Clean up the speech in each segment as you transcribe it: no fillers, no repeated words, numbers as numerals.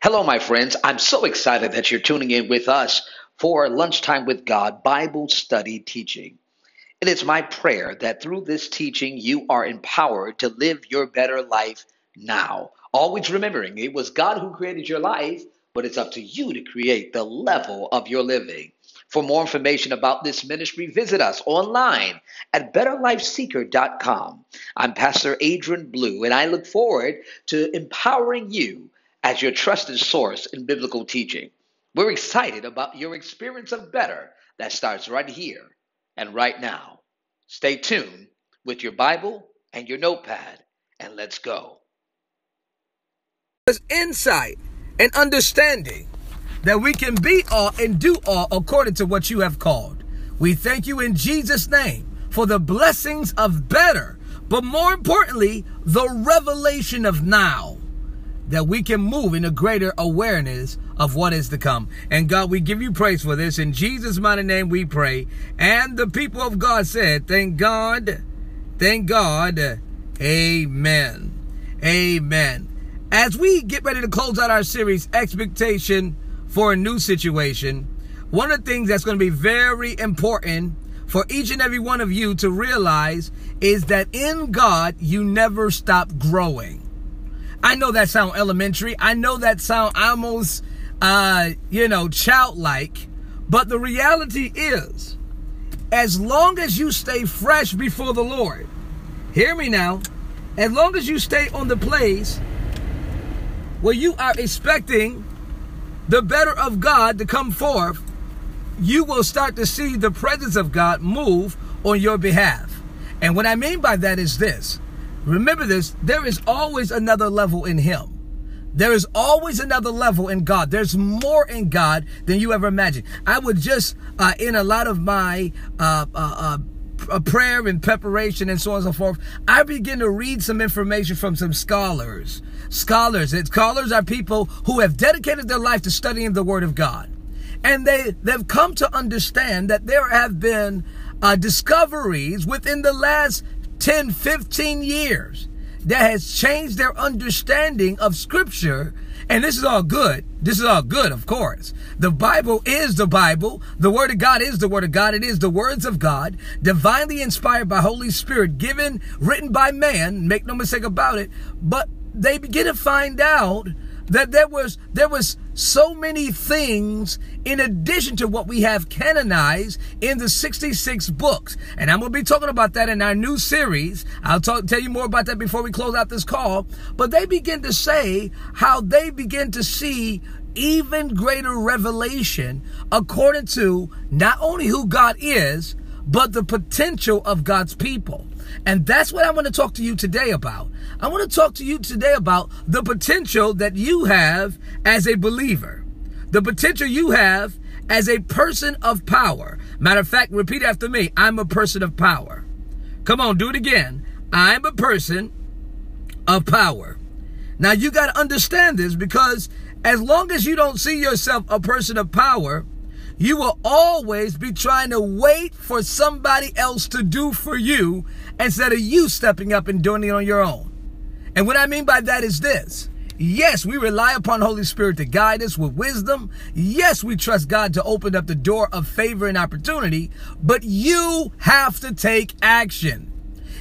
Hello, my friends. I'm so excited that you're tuning in with us for Lunchtime with God Bible Study Teaching. It is my prayer that through this teaching, you are empowered to live your better life now. Always remembering it was God who created your life, but it's up to you to create the level of your living. For more information about this ministry, visit us online at BetterLifeSeeker.com. I'm Pastor Adrian Blue, and I look forward to empowering you as your trusted source in biblical teaching. We're excited about your experience of better that starts right here and right now. Stay tuned with your Bible and your notepad, and let's go. There's insight and understanding that we can be all and do all according to what you have called. We thank you in Jesus' name for the blessings of better, but more importantly, the revelation of now, that we can move in a greater awareness of what is to come. And God, we give you praise for this. In Jesus' mighty name we pray. And the people of God said, thank God, amen. Amen. As we get ready to close out our series, Expectation for a New Situation, one of the things that's going to be very important for each and every one of you to realize is that in God, you never stop growing. I know that sound elementary. I know that sound almost, childlike. But the reality is, as long as you stay fresh before the Lord, hear me now, as long as you stay on the place where you are expecting the better of God to come forth, you will start to see the presence of God move on your behalf. And what I mean by that is this. Remember this, there is always another level in Him. There is always another level in God. There's more in God than you ever imagined. I would just, in a lot of my prayer and preparation and so on and so forth, I begin to read some information from some scholars. Scholars are people who have dedicated their life to studying the Word of God. And they've come to understand that there have been discoveries within the last 10, 15 years that has changed their understanding of Scripture. And this is all good. This is all good, of course. The Bible is the Bible. The Word of God is the Word of God. It is the words of God, divinely inspired by Holy Spirit, given, written by man, make no mistake about it. But they begin to find out that there was so many things in addition to what we have canonized in the 66 books. And I'm going to be talking about that in our new series. I'll tell you more about that before we close out this call. But they begin to say how they begin to see even greater revelation according to not only who God is, but the potential of God's people. And that's what I want to talk to you today about. I want to talk to you today about the potential that you have as a believer, the potential you have as a person of power. Matter of fact, repeat after me. I'm a person of power. Come on, do it again. I'm a person of power. Now, you got to understand this, because as long as you don't see yourself a person of power, you will always be trying to wait for somebody else to do for you instead of you stepping up and doing it on your own. And what I mean by that is this. Yes, we rely upon Holy Spirit to guide us with wisdom. Yes, we trust God to open up the door of favor and opportunity, but you have to take action.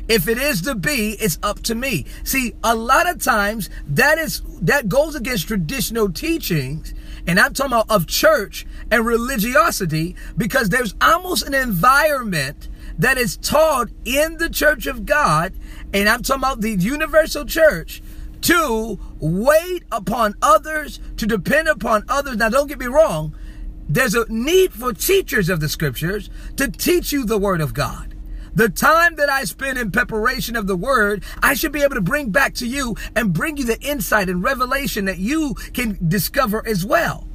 If it is to be, it's up to me. See, a lot of times that goes against traditional teachings. And I'm talking about of church and religiosity, because there's almost an environment that is taught in the church of God, and I'm talking about the universal church, to wait upon others, to depend upon others. Now, don't get me wrong. There's a need for teachers of the Scriptures to teach you the Word of God. The time that I spend in preparation of the Word, I should be able to bring back to you and bring you the insight and revelation that you can discover as well.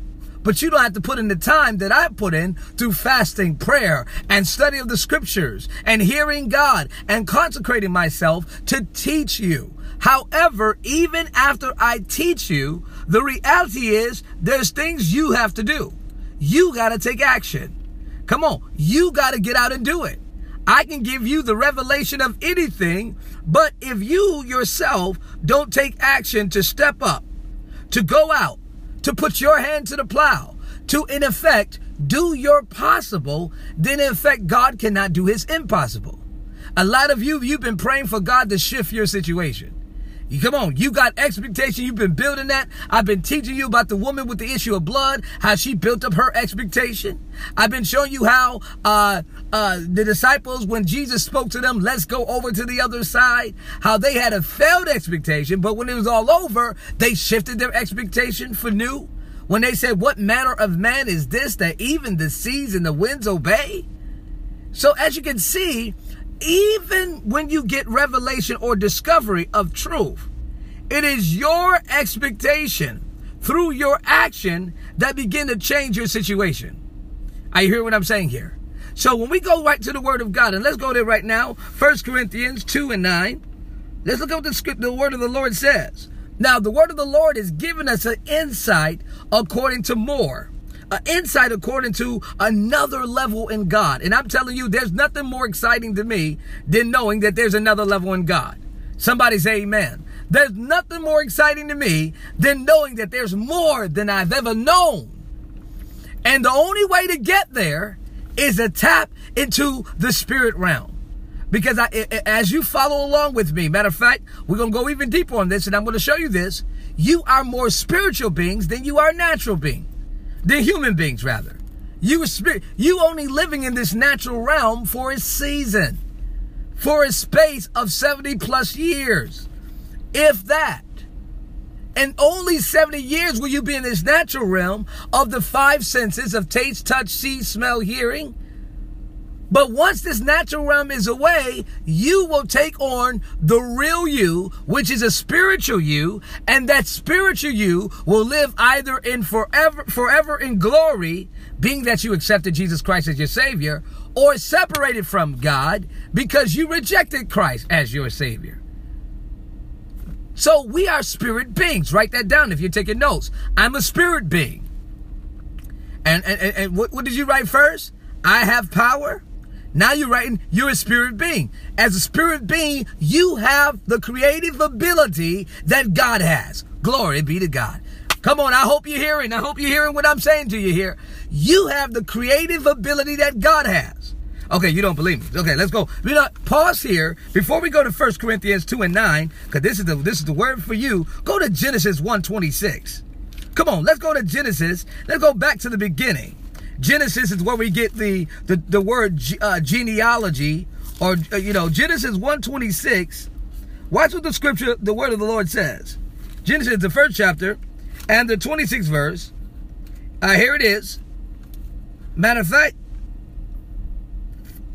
But you don't have to put in the time that I put in through fasting, prayer, and study of the Scriptures, and hearing God, and consecrating myself to teach you. However, even after I teach you, the reality is there's things you have to do. You got to take action. Come on. You got to get out and do it. I can give you the revelation of anything, but if you yourself don't take action to step up, to go out, to put your hand to the plow, to in effect do your possible, then in effect God cannot do his impossible. A lot of you, you've been praying for God to shift your situation. Come on, you got expectation. You've been building that. I've been teaching you about the woman with the issue of blood, how she built up her expectation. I've been showing you how the disciples, when Jesus spoke to them, let's go over to the other side, how they had a failed expectation, but when it was all over, they shifted their expectation for new. When they said, what manner of man is this that even the seas and the winds obey? So as you can see, even when you get revelation or discovery of truth, it is your expectation through your action that begin to change your situation. I hear what I'm saying here. So when we go right to the word of God, and let's go there right now, 1 Corinthians 2:9, let's look at what the word of the Lord says. Now, the word of the Lord is giving us an insight according to more. An insight according to another level in God. And I'm telling you, there's nothing more exciting to me than knowing that there's another level in God. Somebody say amen. There's nothing more exciting to me than knowing that there's more than I've ever known. And the only way to get there is to tap into the spirit realm. Because as you follow along with me, matter of fact, we're going to go even deeper on this, and I'm going to show you this. You are more spiritual beings than you are natural beings. Than human beings, rather. You only living in this natural realm for a season, for a space of 70 plus years, if that. And only 70 years will you be in this natural realm of the five senses of taste, touch, see, smell, hearing. But once this natural realm is away, you will take on the real you, which is a spiritual you, and that spiritual you will live either in forever in glory, being that you accepted Jesus Christ as your Savior, or separated from God because you rejected Christ as your Savior. So we are spirit beings. Write that down if you're taking notes. I'm a spirit being. And what did you write first? I have power. Now you're writing, you're a spirit being. As a spirit being, you have the creative ability that God has. Glory be to God. Come on, I hope you're hearing. I hope you're hearing what I'm saying to you here. You have the creative ability that God has. Okay, you don't believe me. Okay, let's go. You know, pause here. Before we go to 1 Corinthians 2:9, because this is the word for you, go to Genesis 1:26. Come on, let's go to Genesis. Let's go back to the beginning. Genesis is where we get the word genealogy, or, you know, Genesis 1:26. Watch what the scripture, the word of the Lord says. Genesis, the first chapter and the 26th verse. Here it is. Matter of fact,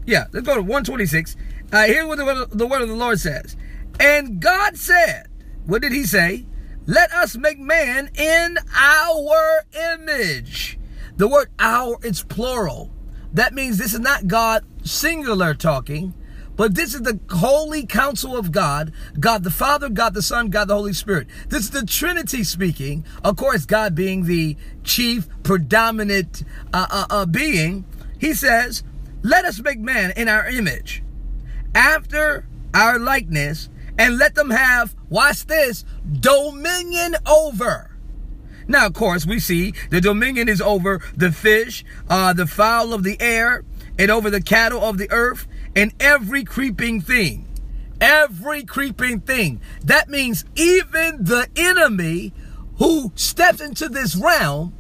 yeah, let's go to 1:26. Hear what the word of the Lord says. And God said, what did he say? Let us make man in our image. The word our, it's plural. That means this is not God singular talking, but this is the holy counsel of God, God the Father, God the Son, God the Holy Spirit. This is the Trinity speaking. Of course, God being the chief predominant being. He says, let us make man in our image, after our likeness, and let them have, watch this, dominion over. Now, of course, we see the dominion is over the fish, the fowl of the air, and over the cattle of the earth, and every creeping thing. Every creeping thing. That means even the enemy who steps into this realm,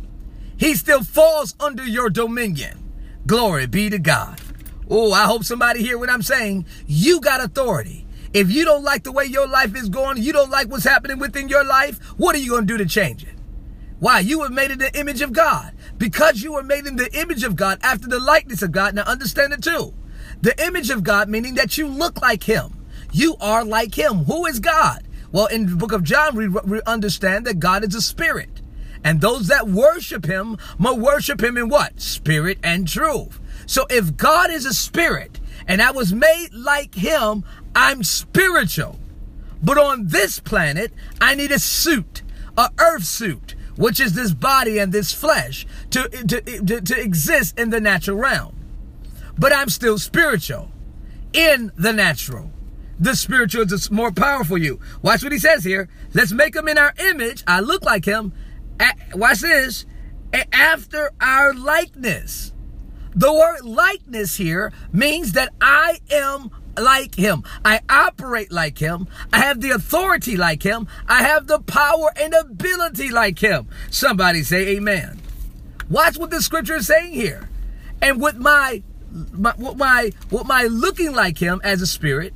he still falls under your dominion. Glory be to God. Oh, I hope somebody hear what I'm saying. You got authority. If you don't like the way your life is going, you don't like what's happening within your life, what are you going to do to change it? Why? You were made in the image of God. Because you were made in the image of God after the likeness of God. Now understand it too. The image of God, meaning that you look like him. You are like him. Who is God? Well, in the book of John, we understand that God is a spirit. And those that worship him must worship him in what? Spirit and truth. So if God is a spirit and I was made like him, I'm spiritual. But on this planet, I need a suit, an earth suit, which is this body and this flesh, to exist in the natural realm. But I'm still spiritual in the natural. The spiritual is more powerful you. Watch what he says here. Let's make him in our image. I look like him watch this, after our likeness. The word likeness here means that I am like him. I operate like him. I have the authority like him. I have the power and ability like him. Somebody say amen. Watch what the scripture is saying here. And with my looking like him as a spirit,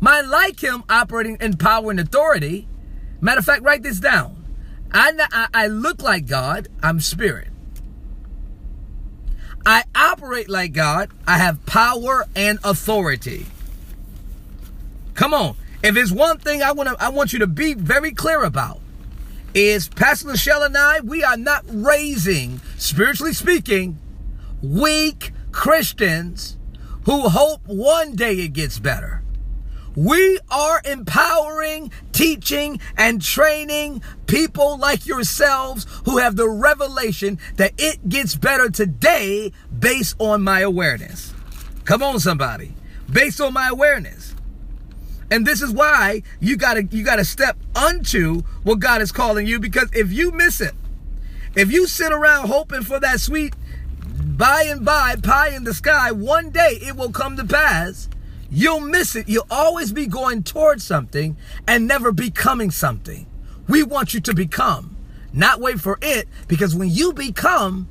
my like him operating in power and authority. Matter of fact, write this down. I look like God, I'm spirit. I operate like God, I have power and authority. Come on. If there's one thing I want you to be very clear about is Pastor Lachelle and I, we are not raising, spiritually speaking, weak Christians who hope one day it gets better. We are empowering, teaching, and training people like yourselves who have the revelation that it gets better today based on my awareness. Come on, somebody. Based on my awareness. And this is why you gotta step unto what God is calling you, because if you miss it, if you sit around hoping for that sweet by and by pie in the sky, one day it will come to pass. You'll miss it. You'll always be going towards something and never becoming something. We want you to become, not wait for it, because when you become,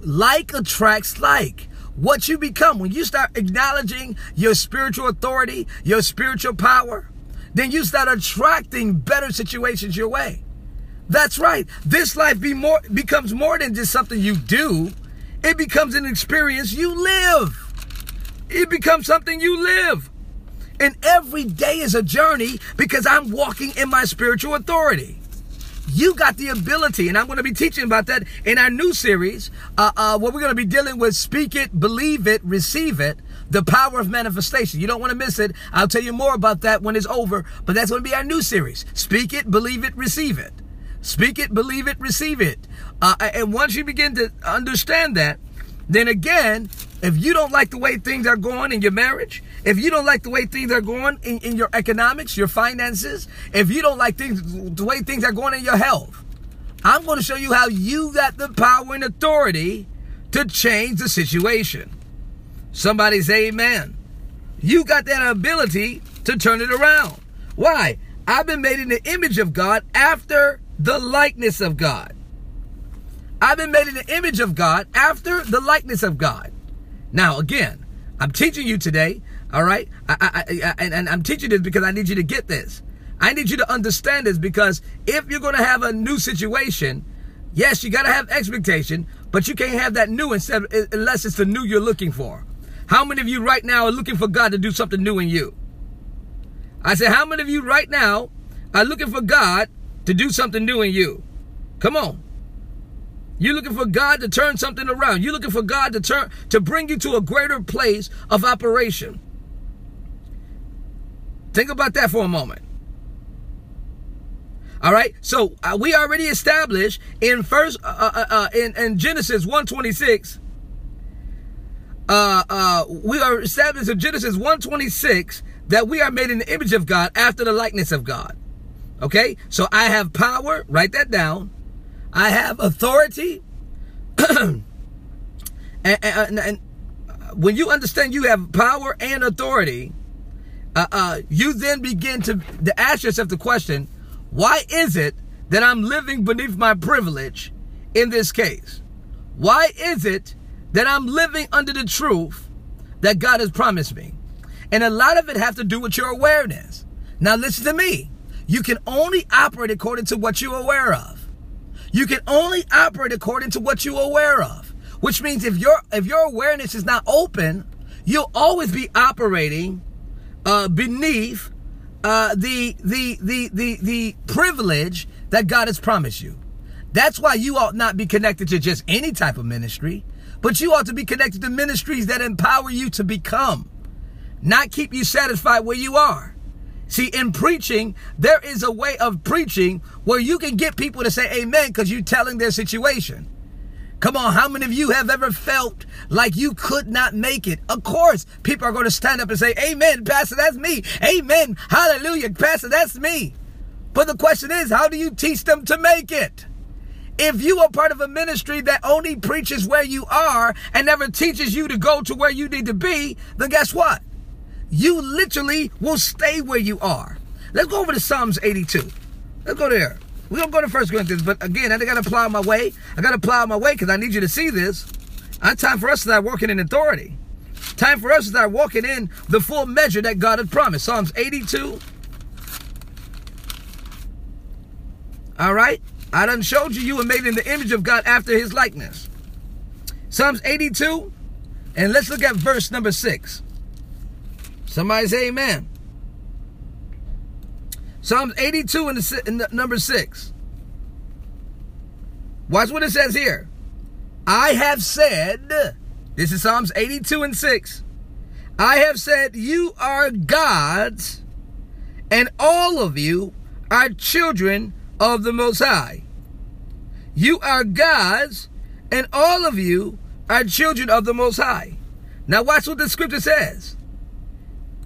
like attracts like. What you become, when you start acknowledging your spiritual authority, your spiritual power, then you start attracting better situations your way. That's right. This life becomes more than just something you do. It becomes an experience you live. It becomes something you live. And every day is a journey because I'm walking in my spiritual authority. You got the ability, and I'm going to be teaching about that in our new series, what we're going to be dealing with, Speak It, Believe It, Receive It, the power of manifestation. You don't want to miss it. I'll tell you more about that when it's over, but that's going to be our new series, Speak It, Believe It, Receive It. Speak it, believe it, receive it. And once you begin to understand that, then again, if you don't like the way things are going in your marriage, if you don't like the way things are going in your economics, your finances, if you don't like the way things are going in your health, I'm going to show you how you got the power and authority to change the situation. Somebody say amen. You got that ability to turn it around. Why? I've been made in the image of God after the likeness of God. I've been made in the image of God after the likeness of God. Now, again, I'm teaching you today, all right? And I'm teaching this because I need you to get this. I need you to understand this, because if you're going to have a new situation, yes, you got to have expectation, but you can't have that new unless it's the new you're looking for. How many of you right now are looking for God to do something new in you? I said, how many of you right now are looking for God to do something new in you? Come on. You're looking for God to turn something around. You're looking for God to bring you to a greater place of operation. Think about that for a moment. All right. So we already established in Genesis 1:26. We are established in Genesis 1:26 that we are made in the image of God after the likeness of God. Okay. So I have power. Write that down. I have authority. and when you understand you have power and authority, you then begin to ask yourself the question, why is it that I'm living beneath my privilege in this case? Why is it that I'm living under the truth that God has promised me? And a lot of it has to do with your awareness. Now listen to me. You can only operate according to what you're aware of. You can only operate according to what you're aware of, which means if your awareness is not open, you'll always be operating beneath the privilege that God has promised you. That's why you ought not be connected to just any type of ministry, but you ought to be connected to ministries that empower you to become, not keep you satisfied where you are. See, in preaching, there is a way of preaching where you can get people to say amen because you're telling their situation. Come on, how many of you have ever felt like you could not make it? Of course, people are going to stand up and say, amen, Pastor, that's me. Amen, hallelujah, Pastor, that's me. But the question is, how do you teach them to make it? If you are part of a ministry that only preaches where you are and never teaches you to go to where you need to be, then guess what? You literally will stay where you are. Let's go over to Psalms 82. Let's go there. We're going to go to 1 Corinthians, but again, I got to plow my way. I got to plow my way because I need you to see this. It's time for us to start walking in authority. Time for us to start walking in the full measure that God had promised. Psalms 82. All right? I done showed you were made in the image of God after his likeness. Psalms 82, and let's look at verse number 6. Somebody say amen. Psalms 82 and number 6. Watch what it says here. I have said, this is Psalms 82 and 6. I have said, you are gods, and all of you are children of the Most High. You are gods, and all of you are children of the Most High. Now watch what the scripture says.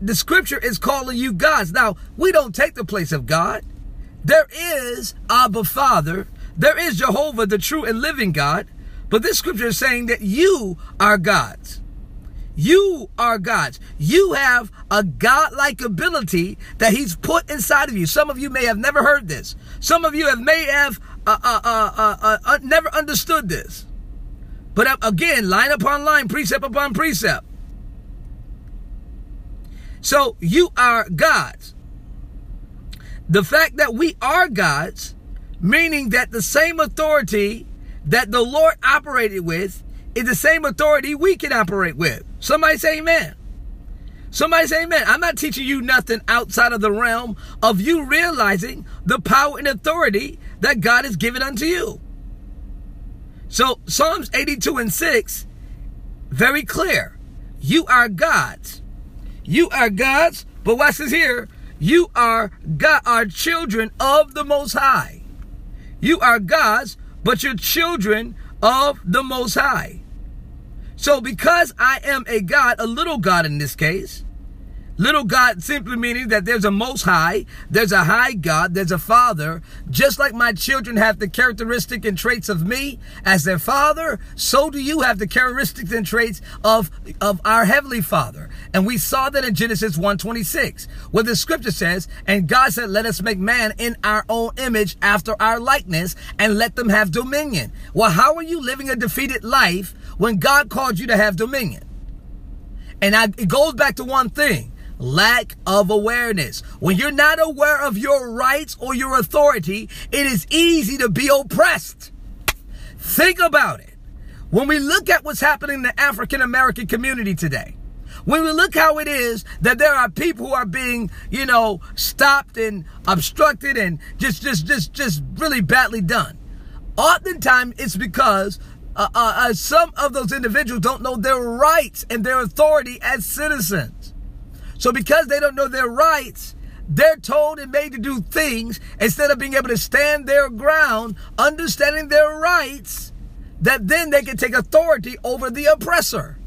The scripture is calling you gods. Now, we don't take the place of God. There is Abba Father. There is Jehovah, the true and living God. But this scripture is saying that you are gods. You are gods. You have a godlike ability that he's put inside of you. Some of you may have never heard this. Some of you may have never understood this. But again, line upon line, precept upon precept. So you are gods. The fact that we are gods, meaning that the same authority that the Lord operated with is the same authority we can operate with. Somebody say amen. Somebody say amen. I'm not teaching you nothing outside of the realm of you realizing the power and authority that God has given unto you. So Psalms 82 and 6, very clear. You are gods. You are gods, but watch this here. You are God, are children of the Most High. You are gods, but you're children of the Most High. So because I am a God, a little God in this case, little God simply meaning that there's a Most High, there's a high God, there's a Father. Just like my children have the characteristic and traits of me as their father, so do you have the characteristics and traits of our Heavenly Father. And we saw that in Genesis 1:26, where the scripture says, and God said, let us make man in our own image after our likeness and let them have dominion. Well, how are you living a defeated life when God called you to have dominion? And it goes back to one thing. Lack of awareness. When you're not aware of your rights or your authority, it is easy to be oppressed. Think about it. When we look at what's happening in the African American community today, when we look how it is that there are people who are being, stopped and obstructed and just really badly done. Oftentimes it's because some of those individuals don't know their rights and their authority as citizens. So because they don't know their rights, they're told and made to do things instead of being able to stand their ground, understanding their rights, that then they can take authority over the oppressor.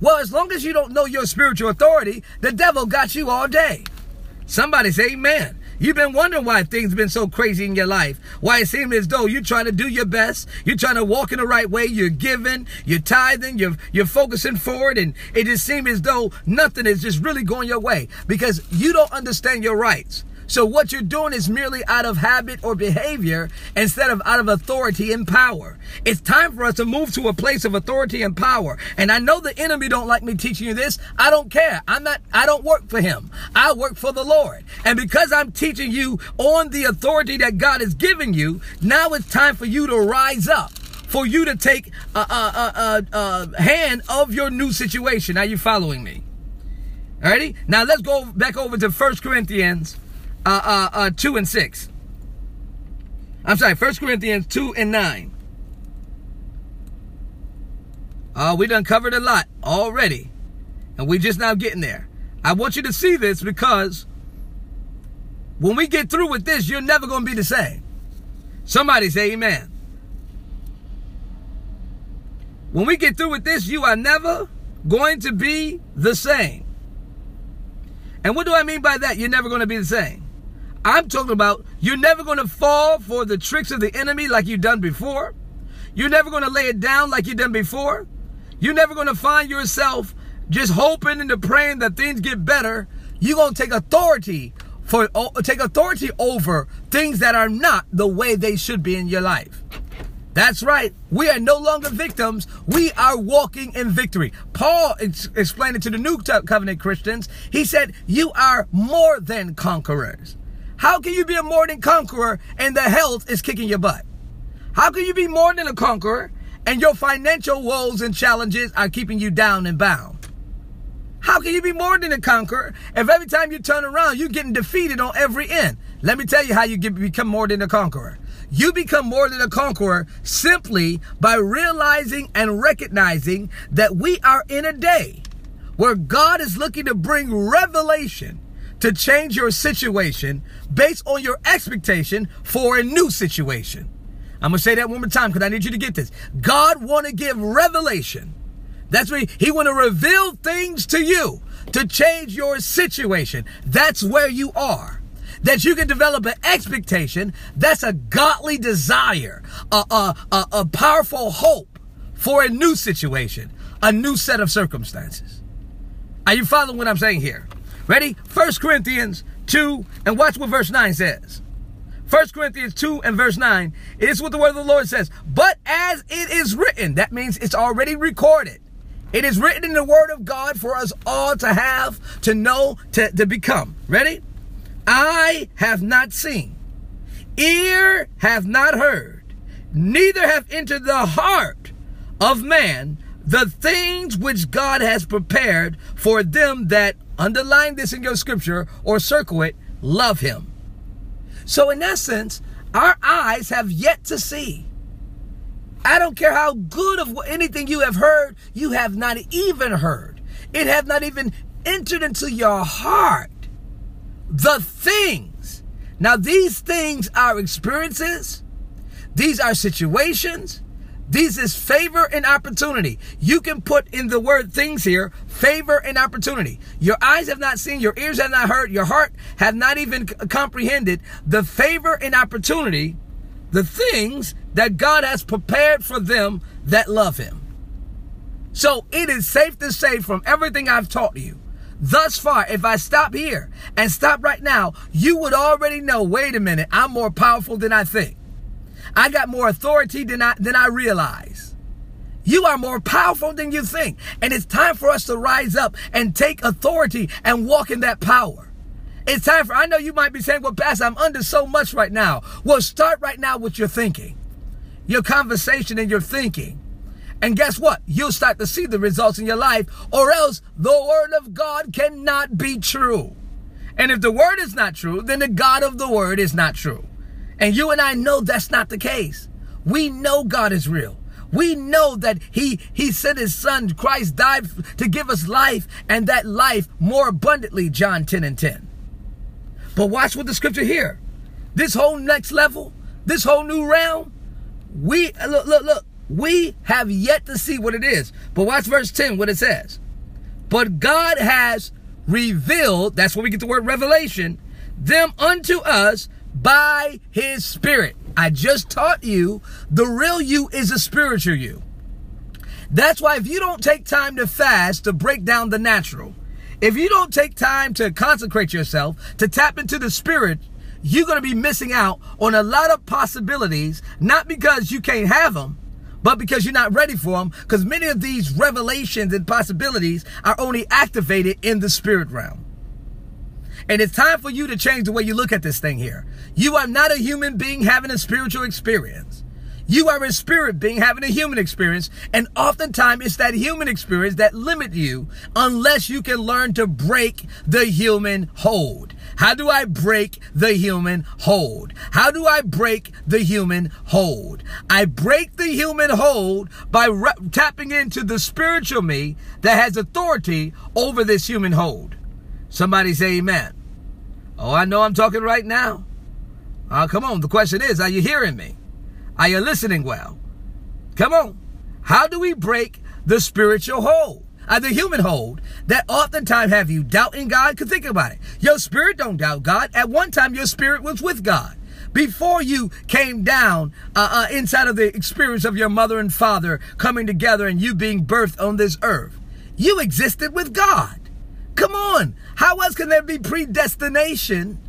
Well, as long as you don't know your spiritual authority, the devil got you all day. Somebody say amen. You've been wondering why things have been so crazy in your life. Why it seems as though you're trying to do your best. You're trying to walk in the right way. You're giving. You're tithing. You're focusing forward. And it just seems as though nothing is just really going your way. Because you don't understand your rights. So what you're doing is merely out of habit or behavior instead of out of authority and power. It's time for us to move to a place of authority and power. And I know the enemy don't like me teaching you this. I don't care. I don't work for him. I work for the Lord. And because I'm teaching you on the authority that God has given you, now it's time for you to rise up, for you to take a hand of your new situation. Are you following me? Alrighty? Now let's go back over to 1 Corinthians 2 and 6. I'm sorry, 1 Corinthians 2 and 9. We done covered a lot already. And we just now getting there. I want you to see this because when we get through with this, you're never going to be the same. Somebody say amen. When we get through with this, you are never going to be the same. And what do I mean by that? You're never going to be the same. I'm talking about you're never going to fall for the tricks of the enemy like you've done before. You're never going to lay it down like you've done before. You're never going to find yourself just hoping and praying that things get better. You're going to take authority over things that are not the way they should be in your life. That's right. We are no longer victims. We are walking in victory. Paul explained it to the New Covenant Christians. He said, you are more than conquerors. How can you be a more than conqueror and the health is kicking your butt? How can you be more than a conqueror and your financial woes and challenges are keeping you down and bound? How can you be more than a conqueror if every time you turn around, you're getting defeated on every end? Let me tell you how you become more than a conqueror. You become more than a conqueror simply by realizing and recognizing that we are in a day where God is looking to bring revelation to change your situation based on your expectation for a new situation. I'm going to say that one more time because I need you to get this. God want to give revelation. That's where he want to reveal things to you to change your situation. That's where you are. That you can develop an expectation. That's a godly desire, a powerful hope for a new situation, a new set of circumstances. Are you following what I'm saying here? Ready? 1 Corinthians 2 and watch what verse 9 says. 1 Corinthians 2 and verse 9 is what the word of the Lord says. But as it is written, that means it's already recorded. It is written in the word of God for us all to have, to know, to become. Ready? I have not seen, ear have not heard, neither have entered the heart of man the things which God has prepared for them that, underline this in your scripture or circle it, love him. So in essence, our eyes have yet to see. I don't care how good of anything you have heard, you have not even heard. It have not even entered into your heart. The things. Now these things are experiences. These are situations. These is favor and opportunity. You can put in the word things here, favor and opportunity. Your eyes have not seen, your ears have not heard, your heart have not even comprehended the favor and opportunity, the things that God has prepared for them that love him. So it is safe to say from everything I've taught you, thus far, if I stop here and stop right now, you would already know, wait a minute, I'm more powerful than I think. I got more authority than I realize. You are more powerful than you think. And it's time for us to rise up and take authority and walk in that power. It's time for, I know you might be saying, well, Pastor, I'm under so much right now. Well, start right now with your thinking, your conversation and your thinking. And guess what? You'll start to see the results in your life, or else the word of God cannot be true. And if the word is not true, then the God of the word is not true. And you and I know that's not the case. We know God is real. We know that he sent his son, Christ died to give us life, and that life more abundantly, John 10 and 10. But watch what the scripture here. This whole next level, this whole new realm, look. We have yet to see what it is. But watch verse 10, what it says. But God has revealed, that's where we get the word revelation, them unto us by his spirit. I just taught you the real you is a spiritual you. That's why if you don't take time to fast to break down the natural, if you don't take time to consecrate yourself, to tap into the spirit, you're going to be missing out on a lot of possibilities, not because you can't have them, but because you're not ready for them, because many of these revelations and possibilities are only activated in the spirit realm. And it's time for you to change the way you look at this thing here. You are not a human being having a spiritual experience. You are a spirit being having a human experience. And oftentimes it's that human experience that limits you unless you can learn to break the human hold. How do I break the human hold? How do I break the human hold? I break the human hold by tapping into the spiritual me that has authority over this human hold. Somebody say amen. Oh, I know I'm talking right now. Oh, come on. The question is, are you hearing me? Are you listening well? Come on. How do we break the spiritual hold? of the human hold that oftentimes have you doubting God. Because think about it. Your spirit don't doubt God. At one time, your spirit was with God. Before you came down inside of the experience of your mother and father coming together and you being birthed on this earth, you existed with God. Come on. How else can there be predestination?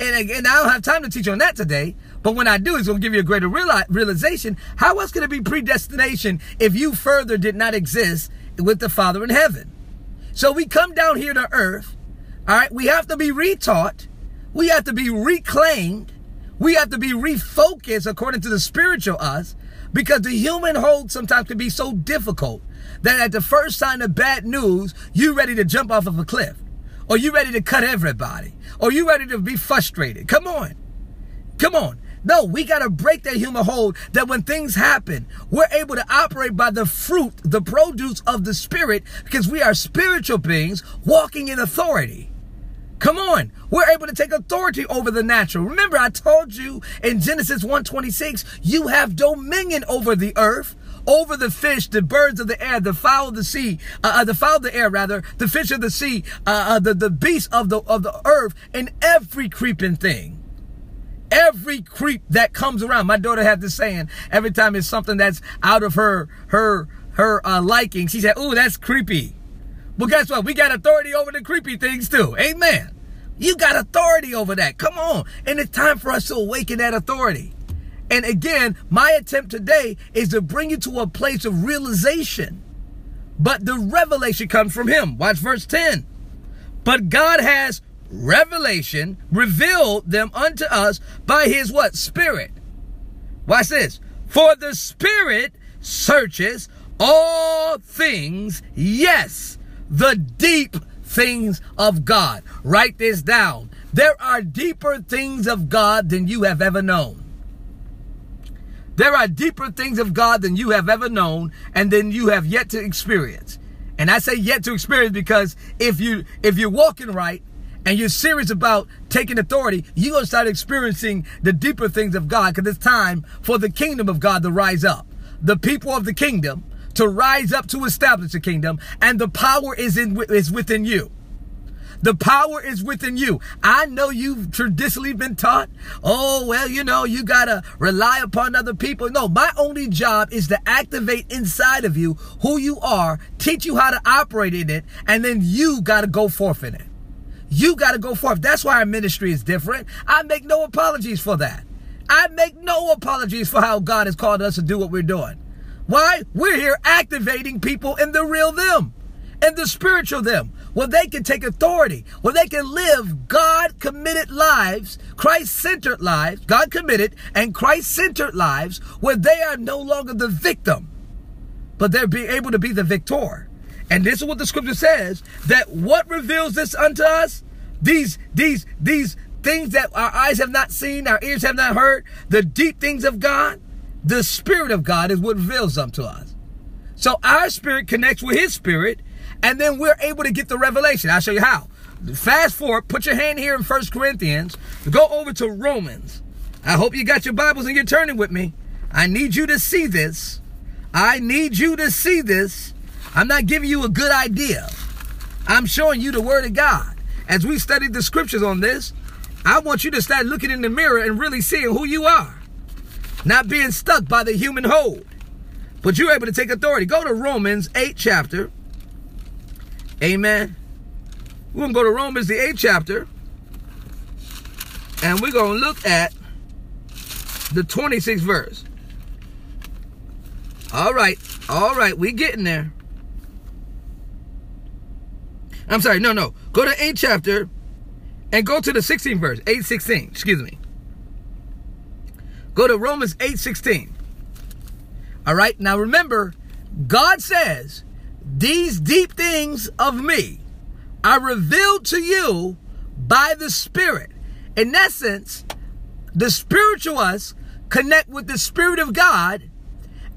And again, I don't have time to teach on that today. But when I do, it's going to give you a greater realization. How else could it be predestination if you further did not exist with the Father in heaven? So we come down here to earth. All right. We have to be retaught. We have to be reclaimed. We have to be refocused according to the spiritual us, because the human hold sometimes can be so difficult that at the first sign of bad news, you're ready to jump off of a cliff, or you're ready to cut everybody, or you're ready to be frustrated. Come on. Come on. No, we got to break that human hold, that when things happen, we're able to operate by the fruit, the produce of the spirit, because we are spiritual beings walking in authority. Come on. We're able to take authority over the natural. Remember, I told you in Genesis 1:26, you have dominion over the earth, over the fish, the birds of the air, the fowl of the sea, the fish of the sea, the beasts of the earth, and every creeping thing. Every creep that comes around. My daughter had this saying every time it's something that's out of her liking. She said, "Ooh, that's creepy." Well, guess what? We got authority over the creepy things too. Amen. You got authority over that. Come on. And it's time for us to awaken that authority. And again, my attempt today is to bring you to a place of realization. But the revelation comes from him. Watch verse 10. But God has revelation, revealed them unto us by his what? Spirit. Watch this. For the Spirit searches all things, yes, the deep things of God. Write this down. There are deeper things of God than you have ever known. There are deeper things of God than you have ever known and than you have yet to experience. And I say yet to experience because if you're walking right, and you're serious about taking authority, you're going to start experiencing the deeper things of God, because it's time for the kingdom of God to rise up. The people of the kingdom to rise up to establish the kingdom, and the power is within you. The power is within you. I know you've traditionally been taught, oh, well, you know, you got to rely upon other people. No, my only job is to activate inside of you who you are, teach you how to operate in it, and then you got to go forth in it. You got to go forth. That's why our ministry is different. I make no apologies for that. I make no apologies for how God has called us to do what we're doing. Why? We're here activating people in the real them, in the spiritual them, where they can take authority, where they can live God-committed lives, Christ-centered lives, God-committed and Christ-centered lives, where they are no longer the victim, but they're being able to be the victor. And this is what the scripture says, that what reveals this unto us, these things that our eyes have not seen, our ears have not heard, the deep things of God, the Spirit of God is what reveals them to us. So our spirit connects with his spirit, and then we're able to get the revelation. I'll show you how. Fast forward, put your hand here in 1 Corinthians, go over to Romans. I hope you got your Bibles and you're turning with me. I need you to see this. I need you to see this. I'm not giving you a good idea. I'm showing you the word of God. As we studied the scriptures on this, I want you to start looking in the mirror and really seeing who you are. Not being stuck by the human hold, but you're able to take authority. Go to Romans 8 chapter. Amen. We're going to go to Romans the 8th chapter. And we're going to look at the 26th verse. All right. All right. We're getting there. I'm sorry, no. Go to 8th chapter and go to the 16th verse, 8:16, excuse me. Go to Romans 8:16. All right, now remember, God says, these deep things of me are revealed to you by the Spirit. In essence, the spiritual us connect with the Spirit of God,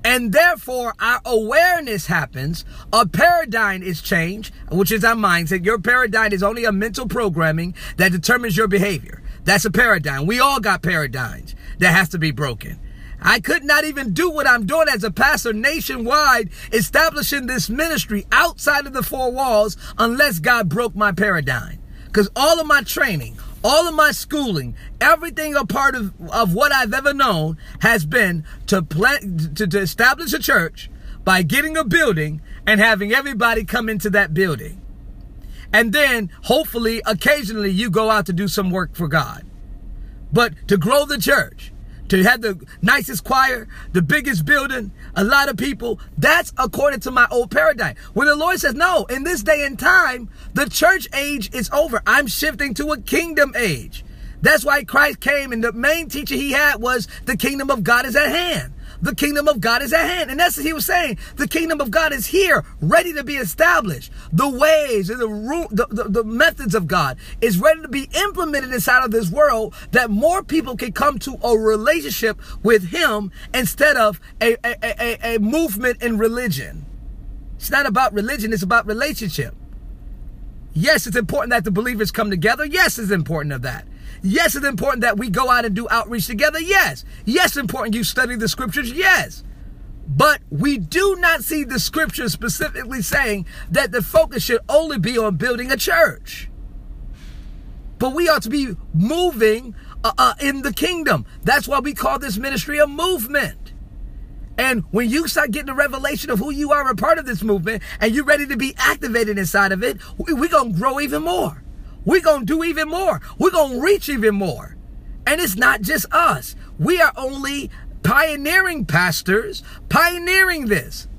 and therefore, our awareness happens, a paradigm is changed, which is our mindset. Your paradigm is only a mental programming that determines your behavior. That's a paradigm. We all got paradigms that has to be broken. I could not even do what I'm doing as a pastor nationwide, establishing this ministry outside of the four walls, unless God broke my paradigm. Because all of my training, all of my schooling, everything a part of what I've ever known has been to establish a church by getting a building and having everybody come into that building. And then, hopefully, occasionally, you go out to do some work for God. But to grow the church, to have the nicest choir, the biggest building, a lot of people, that's according to my old paradigm. When the Lord says, no, in this day and time, the church age is over. I'm shifting to a kingdom age. That's why Christ came, and the main teaching he had was the kingdom of God is at hand. The kingdom of God is at hand. And that's what he was saying. The kingdom of God is here, ready to be established. The ways and the methods of God is ready to be implemented inside of this world, that more people can come to a relationship with him instead of a movement in religion. It's not about religion. It's about relationship. Yes, it's important that the believers come together. Yes, it's important of that. Yes, it's important that we go out and do outreach together. Yes. Yes, it's important you study the scriptures. Yes. But we do not see the scriptures specifically saying that the focus should only be on building a church. But we ought to be moving in the kingdom. That's why we call this ministry a movement. And when you start getting the revelation of who you are, a part of this movement, and you're ready to be activated inside of it, we're going to grow even more. We're going to do even more. We're going to reach even more. And it's not just us. We are only pioneering pastors, pioneering this.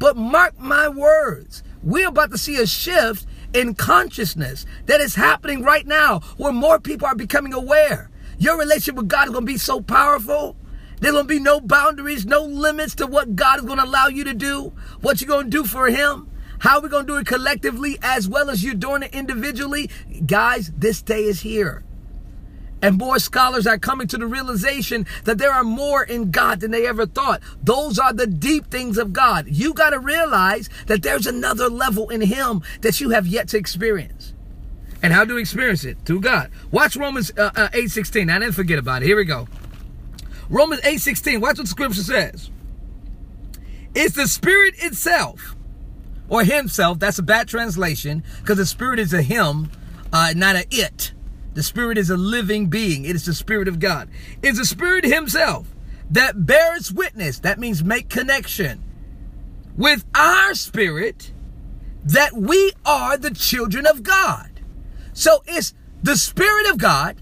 But mark my words, we're about to see a shift in consciousness that is happening right now, where more people are becoming aware. Your relationship with God is going to be so powerful. There's going to be no boundaries, no limits to what God is going to allow you to do, what you're going to do for him. How are we going to do it collectively as well as you're doing it individually? Guys, this day is here. And more scholars are coming to the realization that there are more in God than they ever thought. Those are the deep things of God. You got to realize that there's another level in him that you have yet to experience. And how do we experience it? Through God. Watch Romans 8:16. I didn't forget about it. Here we go. Romans 8:16. Watch what the scripture says. It's the Spirit itself. Or himself, that's a bad translation, because the Spirit is a him, not a it. The Spirit is a living being. It is the Spirit of God. It's the Spirit himself that bears witness, that means make connection, with our spirit that we are the children of God. So it's the Spirit of God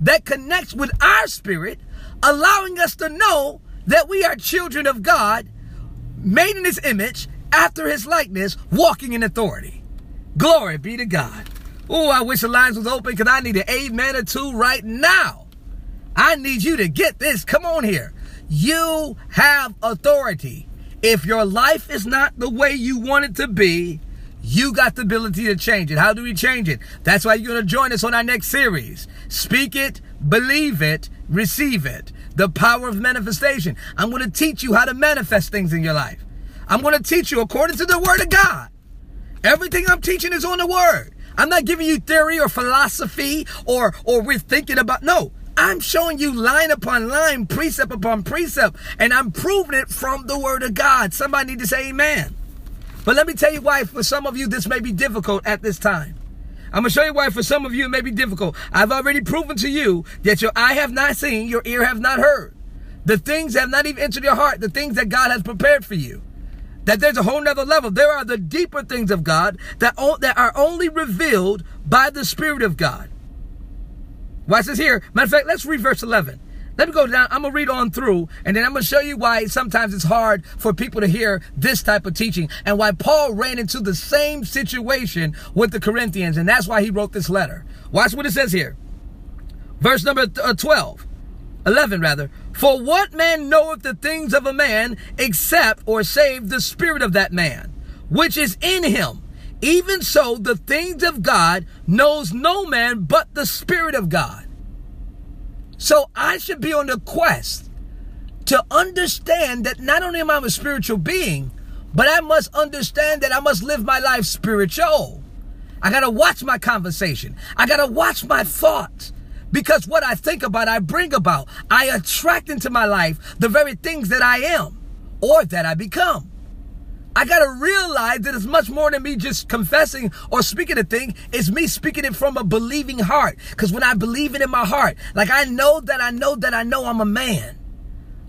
that connects with our spirit, allowing us to know that we are children of God, made in his image, after his likeness, walking in authority. Glory be to God. Oh, I wish the lines was open, because I need an amen or two right now. I need you to get this. Come on here. You have authority. If your life is not the way you want it to be, you got the ability to change it. How do we change it? That's why you're going to join us on our next series. Speak it, believe it, receive it. The power of manifestation. I'm going to teach you how to manifest things in your life. I'm going to teach you according to the word of God. Everything I'm teaching is on the word. I'm not giving you theory or philosophy or we're thinking about. No, I'm showing you line upon line, precept upon precept. And I'm proving it from the word of God. Somebody need to say amen. But let me tell you why for some of you this may be difficult at this time. I'm going to show you why for some of you it may be difficult. I've already proven to you that your eye have not seen, your ear have not heard. The things have not even entered your heart. The things that God has prepared for you. That there's a whole nother level. There are the deeper things of God that are only revealed by the Spirit of God. Watch this here. Matter of fact, let's read verse 11. Let me go down. I'm going to read on through, and then I'm going to show you why sometimes it's hard for people to hear this type of teaching, and why Paul ran into the same situation with the Corinthians, and that's why he wrote this letter. Watch what it says here. Verse number 11 rather. For what man knoweth the things of a man, except or save the spirit of that man, which is in him? Even so, the things of God knows no man but the Spirit of God. So I should be on a quest to understand that not only am I a spiritual being, but I must understand that I must live my life spiritual. I got to watch my conversation. I got to watch my thoughts. Because what I think about, I bring about. I attract into my life the very things that I am or that I become. I got to realize that it's much more than me just confessing or speaking a thing. It's me speaking it from a believing heart. Because when I believe it in my heart, like I know I'm a man.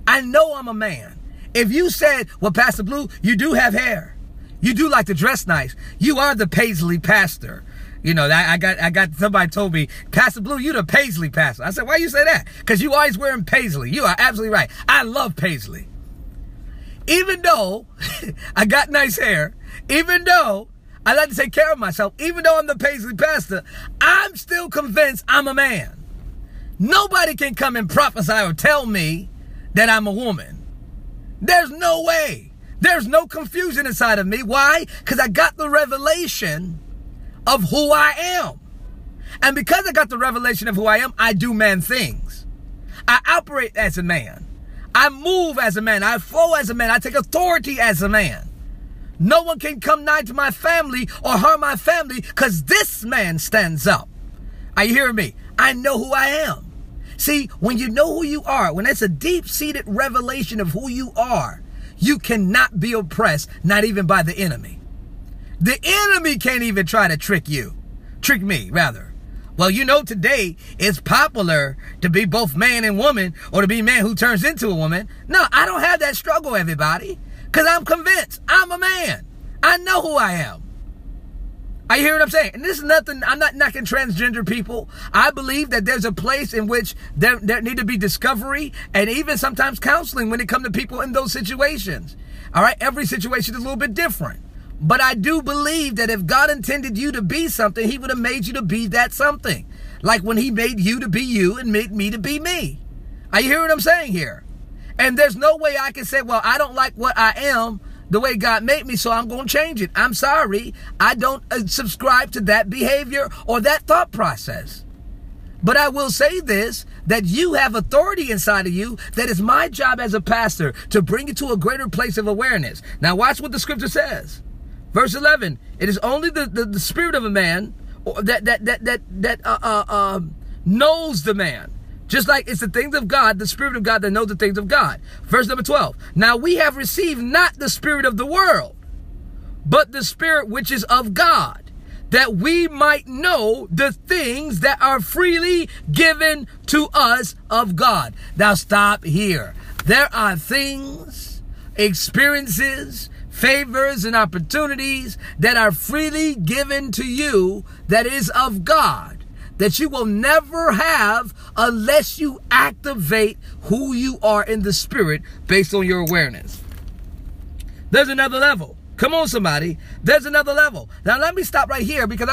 I know I'm a man. If you said, well, Pastor Blue, you do have hair. You do like to dress nice. You are the Paisley pastor. You know, I got somebody told me, Pastor Blue, you the Paisley pastor. I said, why you say that? Because you always wearing Paisley. You are absolutely right. I love Paisley. Even though I got nice hair, even though I like to take care of myself, even though I'm the Paisley pastor, I'm still convinced I'm a man. Nobody can come and prophesy or tell me that I'm a woman. There's no way. There's no confusion inside of me. Why? Because I got the revelation of who I am. And because I got the revelation of who I am, I do man things. I operate as a man. I move as a man. I flow as a man. I take authority as a man. No one can come nigh to my family or harm my family because this man stands up. Are you hearing me? I know who I am. See, when you know who you are, when it's a deep-seated revelation of who you are, you cannot be oppressed, not even by the enemy. The enemy can't even try to trick me. Well, you know, today it's popular to be both man and woman, or to be a man who turns into a woman. No, I don't have that struggle, everybody, because I'm convinced I'm a man. I know who I am. Are you hearing what I'm saying? And this is nothing, I'm not knocking transgender people. I believe that there's a place in which there need to be discovery and even sometimes counseling when it comes to people in those situations. All right, every situation is a little bit different. But I do believe that if God intended you to be something, he would have made you to be that something. Like when he made you to be you and made me to be me. Are you hearing what I'm saying here? And there's no way I can say, well, I don't like what I am the way God made me, so I'm going to change it. I'm sorry. I don't subscribe to that behavior or that thought process. But I will say this, that you have authority inside of you that is my job as a pastor to bring you to a greater place of awareness. Now watch what the scripture says. Verse 11, it is only the spirit of a man that knows the man. Just like it's the things of God, the spirit of God that knows the things of God. Verse number 12, now we have received not the spirit of the world, but the spirit which is of God, that we might know the things that are freely given to us of God. Now stop here. There are things, experiences, favors and opportunities that are freely given to you that is of God, that you will never have unless you activate who you are in the spirit based on your awareness. There's another level. Come on, somebody. There's another level. Now, let me stop right here because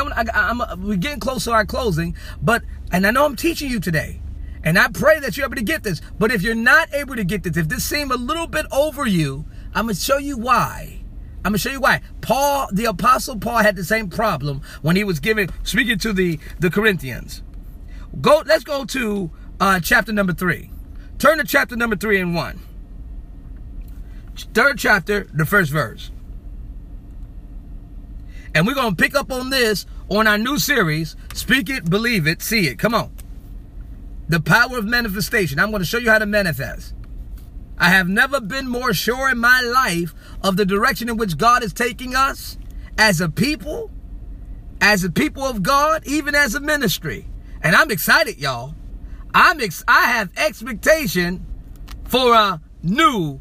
we're getting close to our closing, and I know I'm teaching you today. And I pray that you're able to get this. But if you're not able to get this, if this seemed a little bit over you, I'm going to show you why. I'm going to show you why. Paul, the Apostle Paul, had the same problem when he was speaking to the Corinthians. Let's go to chapter number 3. Turn to chapter number 3 and 1. 3rd chapter, the first verse. And we're going to pick up on this on our new series, Speak It, Believe It, See It. Come on. The power of manifestation. I'm going to show you how to manifest. I have never been more sure in my life of the direction in which God is taking us as a people of God, even as a ministry. And I'm excited, y'all. I have expectation for a new.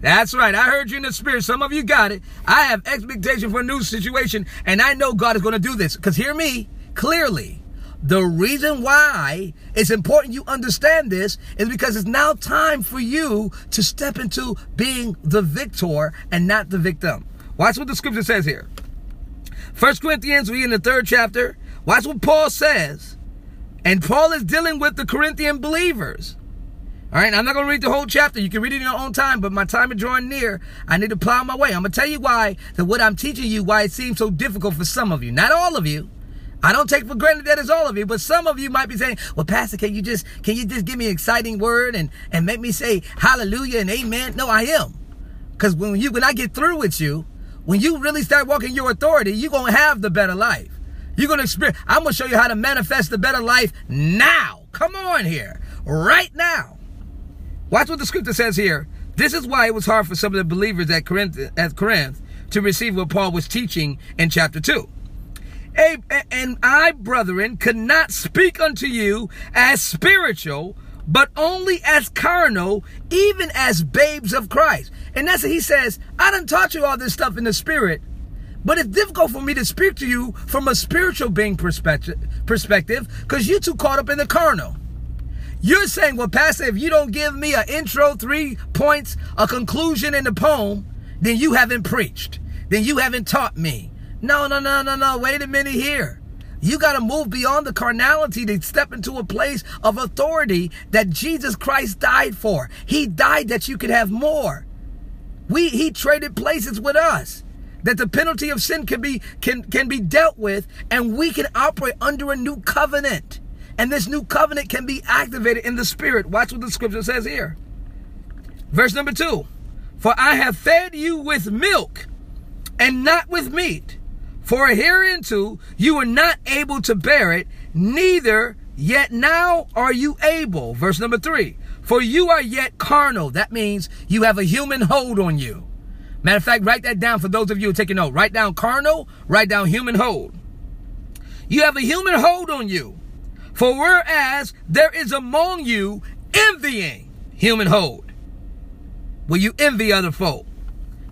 That's right. I heard you in the spirit. Some of you got it. I have expectation for a new situation. And I know God is going to do this. Because hear me clearly. The reason why it's important you understand this is because it's now time for you to step into being the victor and not the victim. Watch what the scripture says here. 1 Corinthians, we in the 3rd chapter. Watch what Paul says. And Paul is dealing with the Corinthian believers. All right, I'm not going to read the whole chapter. You can read it in your own time, but my time is drawing near. I need to plow my way. I'm going to tell you what I'm teaching you, why it seems so difficult for some of you, not all of you. I don't take for granted that it's all of you, but some of you might be saying, well, Pastor, can you just give me an exciting word and make me say hallelujah and amen? No, I am. Because when I get through with you, when you really start walking your authority, you're going to have the better life. You're going to experience. I'm going to show you how to manifest the better life now. Come on here. Right now. Watch what the scripture says here. This is why it was hard for some of the believers at Corinth to receive what Paul was teaching in chapter 2. And I, brethren, could not speak unto you as spiritual, but only as carnal, even as babes of Christ. And that's what he says. I done taught you all this stuff in the spirit, but it's difficult for me to speak to you from a spiritual being perspective because you're too caught up in the carnal. You're saying, well, Pastor, if you don't give me an intro, 3 points, a conclusion in the poem, then you haven't preached. Then you haven't taught me. No. Wait a minute here. You got to move beyond the carnality to step into a place of authority that Jesus Christ died for. He died that you could have more. He traded places with us, that the penalty of sin can be dealt with, and we can operate under a new covenant. And this new covenant can be activated in the spirit. Watch what the scripture says here. Verse number 2. For I have fed you with milk and not with meat. For hereinto you were not able to bear it, neither yet now are you able. Verse number 3. For you are yet carnal. That means you have a human hold on you. Matter of fact, write that down for those of you who are taking note. Write down carnal, write down human hold. You have a human hold on you. For whereas there is among you envying, human hold. Will you envy other folk?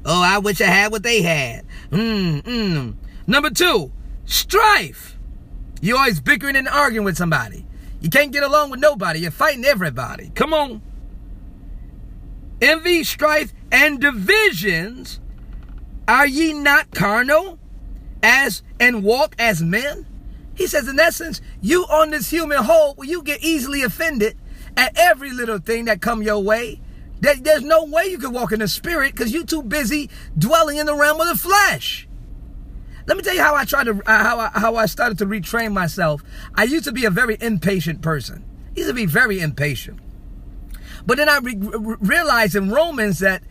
Oh, I wish I had what they had. Number 2, strife. You're always bickering and arguing with somebody. You can't get along with nobody. You're fighting everybody. Come on. Envy, strife, and divisions. Are ye not carnal and walk as men? He says, in essence, you on this human hold where you get easily offended at every little thing that come your way. There's no way you can walk in the spirit because you're too busy dwelling in the realm of the flesh. Let me tell you how I tried to how I started to retrain myself. I used to be a very impatient person. I used to be very impatient. But then I realized in Romans that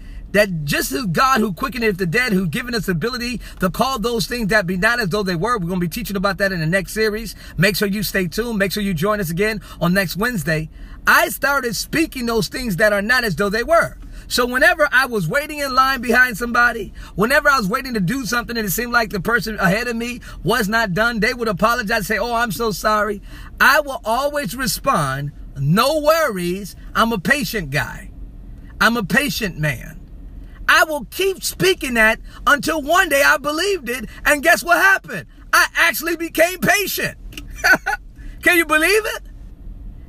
just who God who quickeneth the dead, who given us the ability to call those things that be not as though they were. We're going to be teaching about that in the next series. Make sure you stay tuned. Make sure you join us again on next Wednesday. I started speaking those things that are not as though they were. So whenever I was waiting in line behind somebody, whenever I was waiting to do something and it seemed like the person ahead of me was not done, they would apologize and say, oh, I'm so sorry. I will always respond, no worries. I'm a patient guy. I'm a patient man. I will keep speaking that until one day I believed it. And guess what happened? I actually became patient. Can you believe it?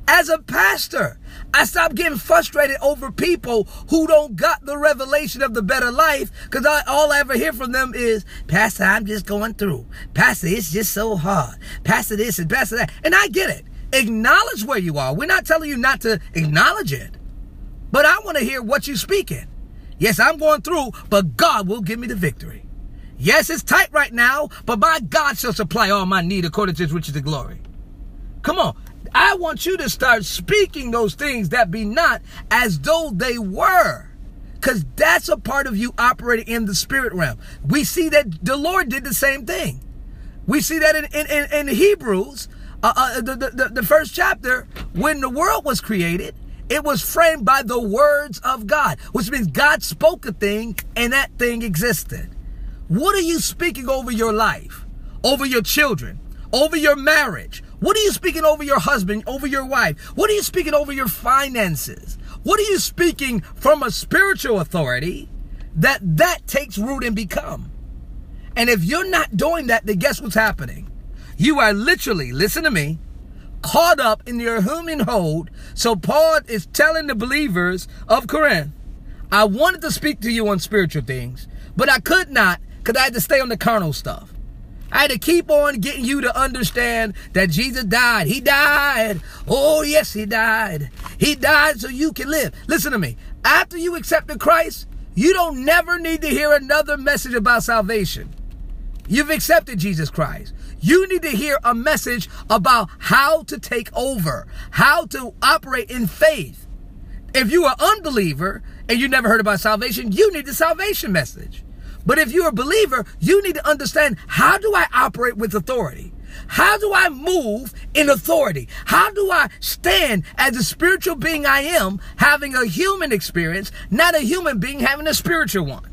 As a pastor, I stopped getting frustrated over people who don't got the revelation of the better life because all I ever hear from them is, Pastor, I'm just going through. Pastor, it's just so hard. Pastor this and Pastor that. And I get it. Acknowledge where you are. We're not telling you not to acknowledge it. But I want to hear what you're speaking. Yes, I'm going through, but God will give me the victory. Yes, it's tight right now, but my God shall supply all my need according to his riches and glory. Come on. I want you to start speaking those things that be not as though they were. Because that's a part of you operating in the spirit realm. We see that the Lord did the same thing. We see that in Hebrews, the first chapter, when the world was created, it was framed by the words of God, which means God spoke a thing and that thing existed. What are you speaking over your life, over your children, over your marriage? What are you speaking over your husband, over your wife? What are you speaking over your finances? What are you speaking from a spiritual authority that takes root and become? And if you're not doing that, then guess what's happening? You are literally, listen to me, caught up in your human hold. So Paul is telling the believers of Corinth, I wanted to speak to you on spiritual things, but I could not because I had to stay on the carnal stuff. I had to keep on getting you to understand that Jesus died. He died. Oh, yes, he died. He died so you can live. Listen to me. After you accepted Christ, you don't never need to hear another message about salvation. You've accepted Jesus Christ. You need to hear a message about how to take over, how to operate in faith. If you are an unbeliever and you never heard about salvation, you need the salvation message. But if you're a believer, you need to understand, how do I operate with authority? How do I move in authority? How do I stand as a spiritual being I am, having a human experience, not a human being having a spiritual one?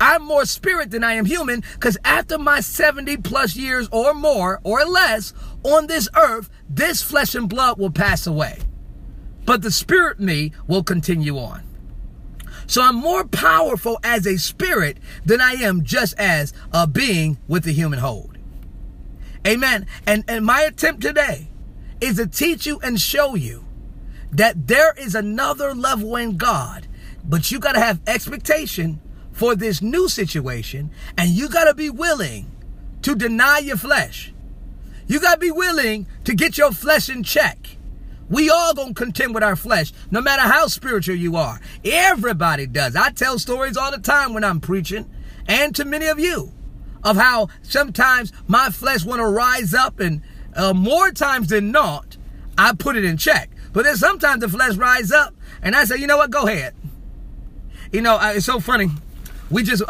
I'm more spirit than I am human, because after my 70 plus years or more or less on this earth, this flesh and blood will pass away, but the spirit me will continue on. So I'm more powerful as a spirit than I am just as a being with a human hold. Amen. And my attempt today is to teach you and show you that there is another level in God, but you got to have expectation for this new situation, and you got to be willing to deny your flesh. You got to be willing to get your flesh in check. We all gonna contend with our flesh, no matter how spiritual you are. Everybody does. I tell stories all the time when I'm preaching, and to many of you, of how sometimes my flesh want to rise up, and more times than not, I put it in check. But then sometimes the flesh rise up, and I say, you know what, go ahead. You know, it's so funny. We just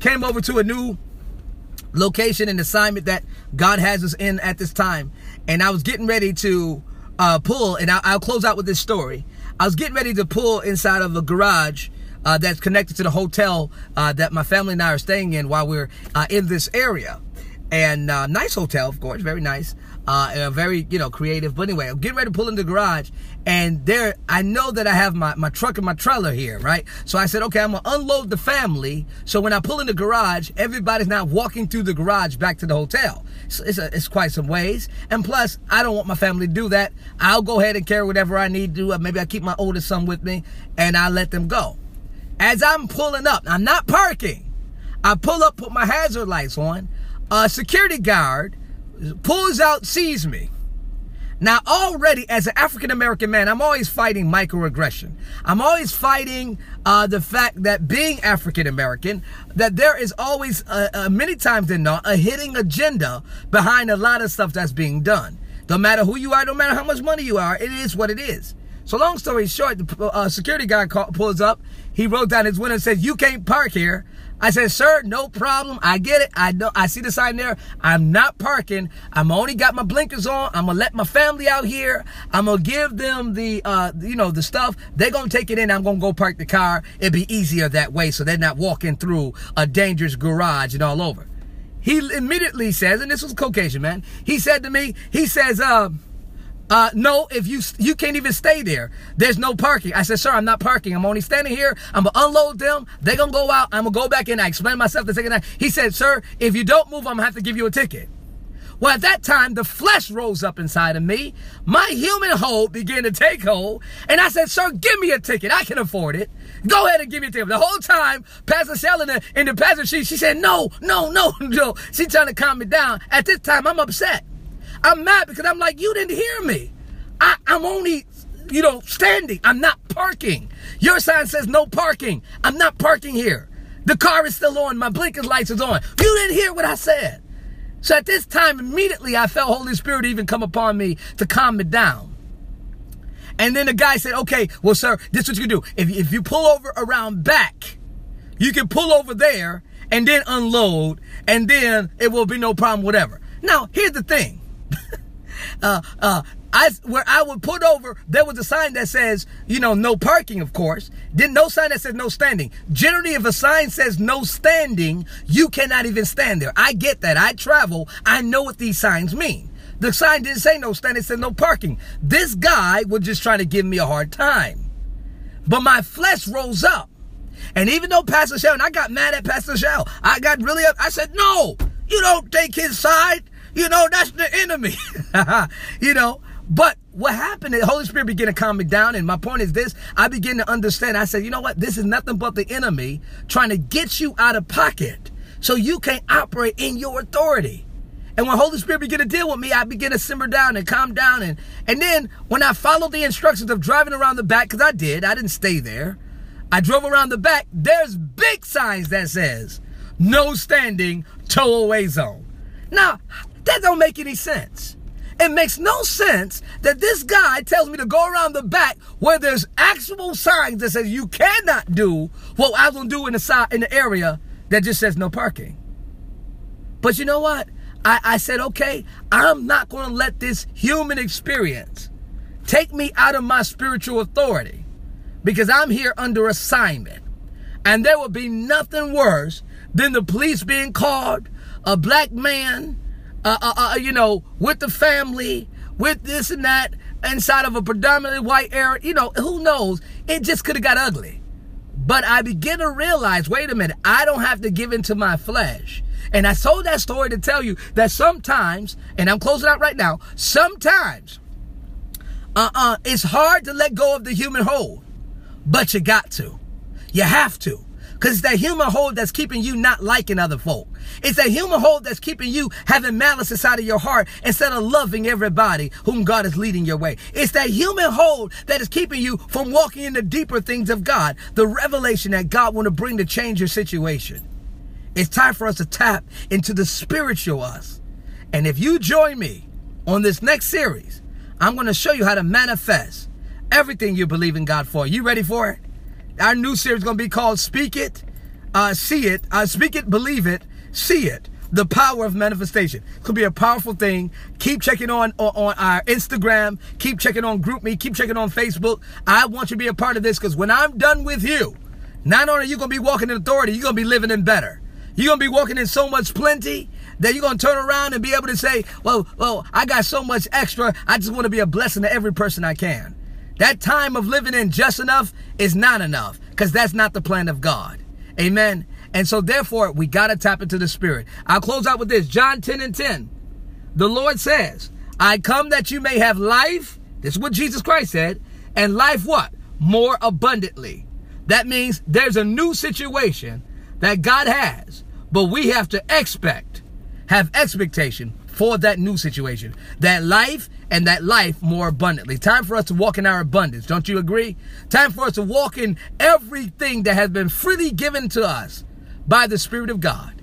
came over to a new location and assignment that God has us in at this time, and I was getting ready to pull, and I'll close out with this story. I was getting ready to pull inside of a garage that's connected to the hotel that my family and I are staying in while we're in this area. And nice hotel, of course, very nice, very, you know, creative. But anyway, I'm getting ready to pull in the garage, and there, I know that I have my truck and my trailer here, right? So I said, okay, I'm gonna unload the family, so when I pull in the garage, everybody's not walking through the garage back to the hotel. So it's quite some ways, and plus, I don't want my family to do that. I'll go ahead and carry whatever I need to. Maybe I keep my oldest son with me, and I let them go. As I'm pulling up, I'm not parking. I pull up, put my hazard lights on. A security guard pulls out, sees me. Now already, as an African-American man, I'm always fighting microaggression. I'm always fighting the fact that being African-American, that there is always, many times than not, a hidden agenda behind a lot of stuff that's being done. No matter who you are, no matter how much money you are, it is what it is. So long story short, the security guard pulls up. He rolls down his window and says, you can't park here. I said, sir, no problem. I get it. I know. I see the sign there. I'm not parking. I'm only got my blinkers on. I'm going to let my family out here. I'm going to give them the, you know, the stuff. They're going to take it in. I'm going to go park the car. It'd be easier that way, so they're not walking through a dangerous garage and all over. He immediately says, and this was Caucasian, man. He said to me, he says, no, if you can't even stay there. There's no parking. I said, sir, I'm not parking. I'm only standing here. I'm going to unload them. They're going to go out. I'm going to go back in. I explained myself the second time. He said, sir, if you don't move, I'm going to have to give you a ticket. Well, at that time, the flesh rose up inside of me. My human hold began to take hold. And I said, sir, give me a ticket. I can afford it. Go ahead and give me a ticket. The whole time, Pastor Shell in the passenger seat, she said, no. She's trying to calm me down. At this time, I'm upset. I'm mad because I'm like, you didn't hear me. I'm only, you know, standing. I'm not parking. Your sign says no parking. I'm not parking here. The car is still on. My blinking lights is on. You didn't hear what I said. So at this time, immediately I felt Holy Spirit even come upon me to calm me down. And then the guy said, okay, well, sir, this is what you can do. If you pull over around back, you can pull over there and then unload, and then it will be no problem, whatever. Now, here's the thing. Where I would put over, there was a sign that says, you know, no parking, of course. Then no sign that says no standing. Generally, if a sign says no standing, you cannot even stand there. I get that. I travel. I know what these signs mean. The sign didn't say no standing. It said no parking. This guy was just trying to give me a hard time. But my flesh rose up. And even though Pastor Shell, and I got mad at Pastor Shell, I got really up. I said, no, you don't take his side. You know, that's the enemy, you know. But what happened, the Holy Spirit began to calm me down. And my point is this, I began to understand. I said, you know what? This is nothing but the enemy trying to get you out of pocket so you can't operate in your authority. And when Holy Spirit began to deal with me, I began to simmer down and calm down. And then when I followed the instructions of driving around the back, because I didn't stay there. I drove around the back. There's big signs that says, no standing, tow away zone. Now, that don't make any sense. It makes no sense that this guy tells me to go around the back where there's actual signs that says you cannot do what I was going to do in the area that just says no parking. But you know what? I said, okay, I'm not going to let this human experience take me out of my spiritual authority, because I'm here under assignment. And there would be nothing worse than the police being called, a black man, with the family, with this and that, inside of a predominantly white area. You know, who knows? It just could have got ugly. But I begin to realize, wait a minute, I don't have to give into my flesh. And I told that story to tell you that sometimes, and I'm closing out right now, sometimes it's hard to let go of the human hold, but you got to. You have to. Because it's that human hold that's keeping you not liking other folk. It's that human hold that's keeping you having malice inside of your heart instead of loving everybody whom God is leading your way. It's that human hold that is keeping you from walking in the deeper things of God, the revelation that God wants to bring to change your situation. It's time for us to tap into the spiritual us. And if you join me on this next series, I'm going to show you how to manifest everything you believe in God for. You ready for it? Our new series is going to be called Speak It, See It, Speak It, Believe It, See It, The Power of Manifestation. It's going to be a powerful thing. Keep checking on our Instagram. Keep checking on GroupMe. Keep checking on Facebook. I want you to be a part of this, because when I'm done with you, not only are you going to be walking in authority, you're going to be living in better. You're going to be walking in so much plenty that you're going to turn around and be able to say, well, I got so much extra. I just want to be a blessing to every person I can. That time of living in just enough is not enough, because that's not the plan of God. Amen. And so therefore, we got to tap into the spirit. I'll close out with this. John 10:10. The Lord says, I come that you may have life. This is what Jesus Christ said. And life what? More abundantly. That means there's a new situation that God has, but we have to have expectation for that new situation, that life, and that life more abundantly. Time for us to walk in our abundance. Don't you agree? Time for us to walk in everything that has been freely given to us by the Spirit of God.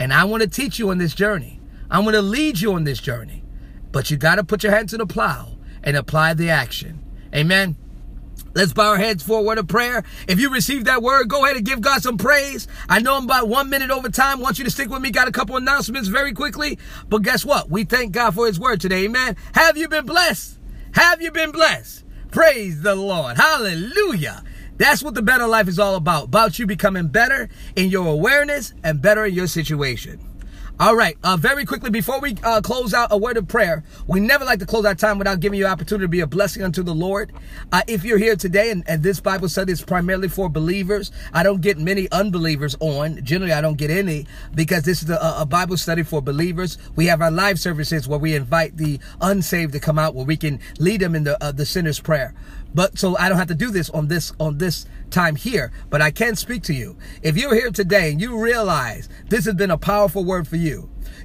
And I want to teach you on this journey. I want to lead you on this journey. But you got to put your hand to the plow and apply the action. Amen. Let's bow our heads for a word of prayer. If you received that word, go ahead and give God some praise. I know I'm about 1 minute over time. Want you to stick with me. Got a couple announcements very quickly. But guess what? We thank God for his word today. Amen. Have you been blessed? Have you been blessed? Praise the Lord. Hallelujah. That's what the better life is all about you becoming better in your awareness and better in your situation. All right, very quickly, before we close out, a word of prayer. We never like to close our time without giving you an opportunity to be a blessing unto the Lord. If you're here today, and this Bible study is primarily for believers. I don't get many unbelievers on. Generally, I don't get any, because this is a Bible study for believers. We have our live services where we invite the unsaved to come out, where we can lead them in the sinner's prayer. But so I don't have to do this on this time here, but I can speak to you. If you're here today and you realize this has been a powerful word for you,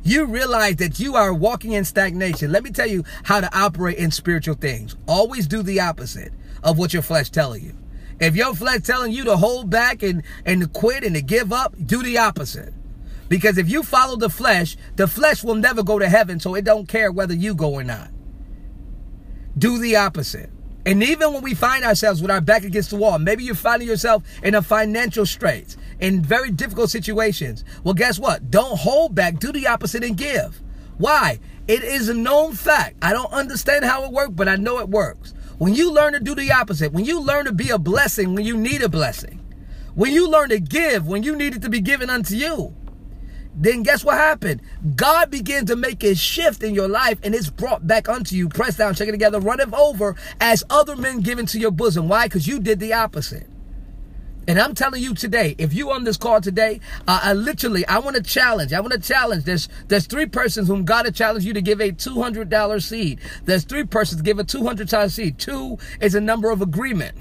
you realize that you are walking in stagnation. Let me tell you how to operate in spiritual things. Always do the opposite of what your flesh telling you. If your flesh telling you to hold back and to quit and to give up, do the opposite. Because if you follow the flesh will never go to heaven, so it don't care whether you go or not. Do the opposite. And even when we find ourselves with our back against the wall, maybe you're finding yourself in a financial straits, in very difficult situations. Well, guess what? Don't hold back. Do the opposite and give. Why? It is a known fact. I don't understand how it works, but I know it works. When you learn to do the opposite, when you learn to be a blessing when you need a blessing, when you learn to give when you need it to be given unto you, then guess what happened? God began to make a shift in your life, and it's brought back unto you. Press down, check it together, run it over as other men given to your bosom. Why? Because you did the opposite. And I'm telling you today, if you on this call today, I want to challenge. I want to challenge. There's three persons whom God has challenged you to give a $200 seed. There's three persons give a $200 seed. Two is a number of agreement.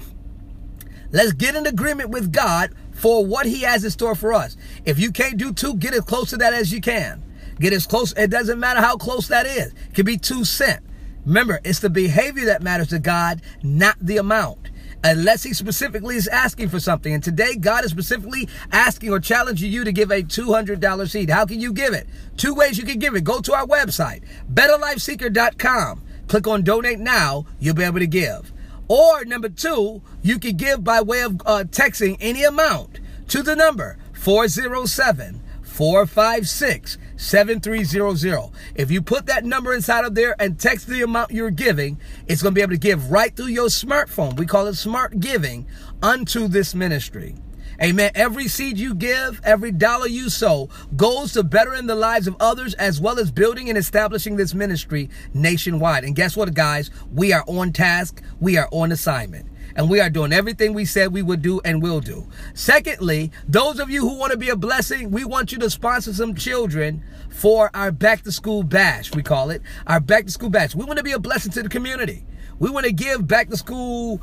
Let's get in agreement with God for what he has in store for us. If you can't do two, get as close to that as you can. Get as close. It doesn't matter how close that is. It could be 2 cents. Remember, it's the behavior that matters to God, not the amount. Unless he specifically is asking for something. And today, God is specifically asking or challenging you to give a $200 seed. How can you give it? Two ways you can give it. Go to our website, BetterLifeSeeker.com. Click on Donate Now. You'll be able to give. Or number two, you can give by way of texting any amount to the number 407-456-6666. 7300. If you put that number inside of there and text the amount you're giving, it's going to be able to give right through your smartphone. We call it smart giving unto this ministry. Amen. Every seed you give, every dollar you sow goes to bettering the lives of others as well as building and establishing this ministry nationwide. And guess what, guys? We are on task. We are on assignment. And we are doing everything we said we would do and will do. Secondly, those of you who want to be a blessing, we want you to sponsor some children for our back-to-school bash, we call it. Our back-to-school bash. We want to be a blessing to the community. We want to give back-to-school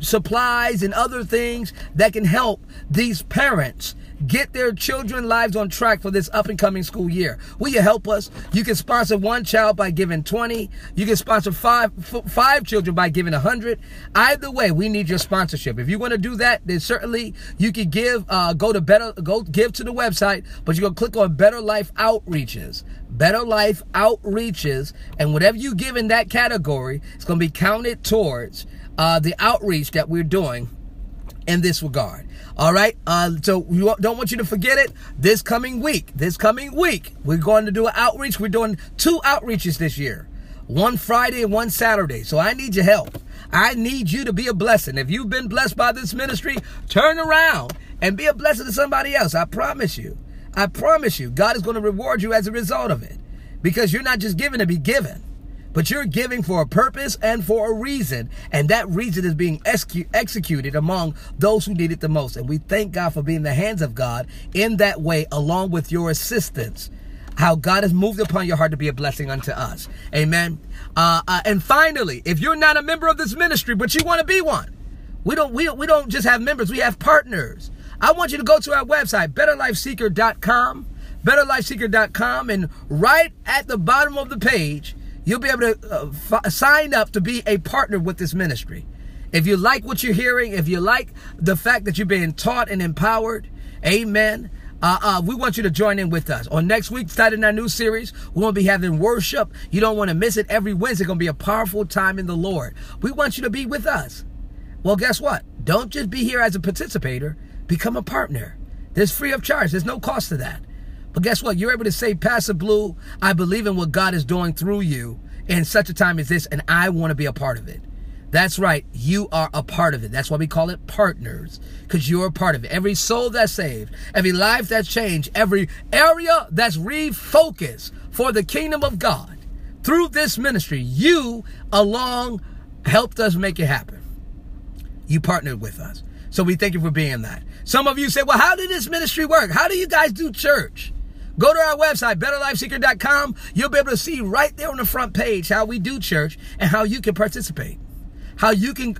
supplies and other things that can help these parents get their children's lives on track for this up-and-coming school year. Will you help us? You can sponsor one child by giving $20. You can sponsor five children by giving $100. Either way, we need your sponsorship. If you want to do that, then certainly you can give. Go give to the website, but you're gonna click on Better Life Outreaches. Better Life Outreaches, and whatever you give in that category, it's gonna be counted towards the outreach that we're doing in this regard. All right. So we don't want you to forget it. This coming week, we're going to do an outreach. We're doing two outreaches this year, one Friday and one Saturday. So I need your help. I need you to be a blessing. If you've been blessed by this ministry, turn around and be a blessing to somebody else. I promise you. God is going to reward you as a result of it, because you're not just giving to be given, but you're giving for a purpose and for a reason. And that reason is being executed among those who need it the most. And we thank God for being the hands of God in that way, along with your assistance. How God has moved upon your heart to be a blessing unto us. Amen. And finally, if you're not a member of this ministry, but you want to be one, we don't just have members. We have partners. I want you to go to our website, BetterLifeSeeker.com, BetterLifeSeeker.com. And right at the bottom of the page, you'll be able to sign up to be a partner with this ministry. If you like what you're hearing, if you like the fact that you're being taught and empowered, amen, we want you to join in with us. On next week, starting our new series, we're going to be having worship. You don't want to miss it. Every Wednesday, going to be a powerful time in the Lord. We want you to be with us. Well, guess what? Don't just be here as a participator. Become a partner. There's free of charge. There's no cost to that. But guess what? You're able to say, Pastor Blue, I believe in what God is doing through you in such a time as this, and I want to be a part of it. That's right. You are a part of it. That's why we call it partners, because you're a part of it. Every soul that's saved, every life that's changed, every area that's refocused for the kingdom of God through this ministry, you along helped us make it happen. You partnered with us. So we thank you for being that. Some of you say, well, how did this ministry work? How do you guys do church? Go to our website, BetterLifeSeeker.com. You'll be able to see right there on the front page how we do church and how you can participate, how you can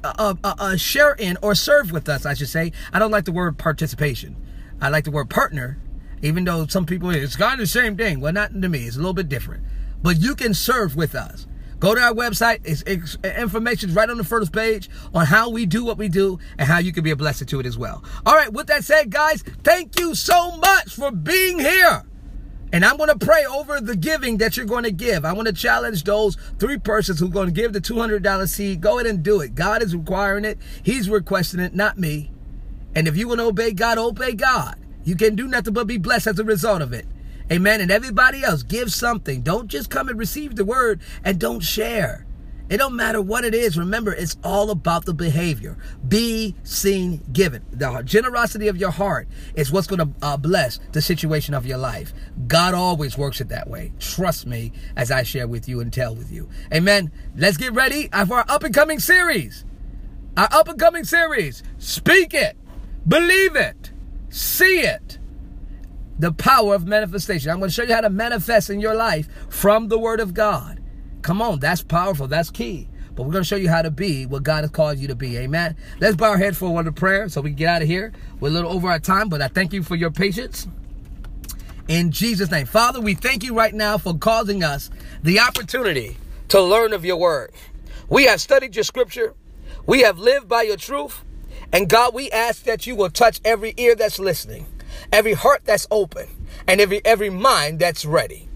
share in or serve with us, I should say. I don't like the word participation. I like the word partner, even though some people, it's kind of the same thing. Well, not to me. It's a little bit different. But you can serve with us. Go to our website. It's information right on the first page on how we do what we do and how you can be a blessing to it as well. All right. With that said, guys, thank you so much for being here. And I'm going to pray over the giving that you're going to give. I want to challenge those three persons who are going to give the $200 seed. Go ahead and do it. God is requiring it. He's requesting it, not me. And if you want to obey God, obey God. You can do nothing but be blessed as a result of it. Amen. And everybody else, give something. Don't just come and receive the word and don't share. It don't matter what it is. Remember, it's all about the behavior. Be seen, given. The generosity of your heart is what's going to bless the situation of your life. God always works it that way. Trust me as I share with you and tell with you. Amen. Let's get ready for our up-and-coming series. Our up-and-coming series. Speak it. Believe it. See it. The power of manifestation. I'm going to show you how to manifest in your life from the word of God. Come on, that's powerful. That's key. But we're going to show you how to be what God has called you to be. Amen. Let's bow our head for a word of prayer so we can get out of here. We're a little over our time, but I thank you for your patience. In Jesus' name. Father, we thank you right now for causing us the opportunity to learn of your word. We have studied your scripture. We have lived by your truth. And God, we ask that you will touch every ear that's listening, every heart that's open, and every mind that's ready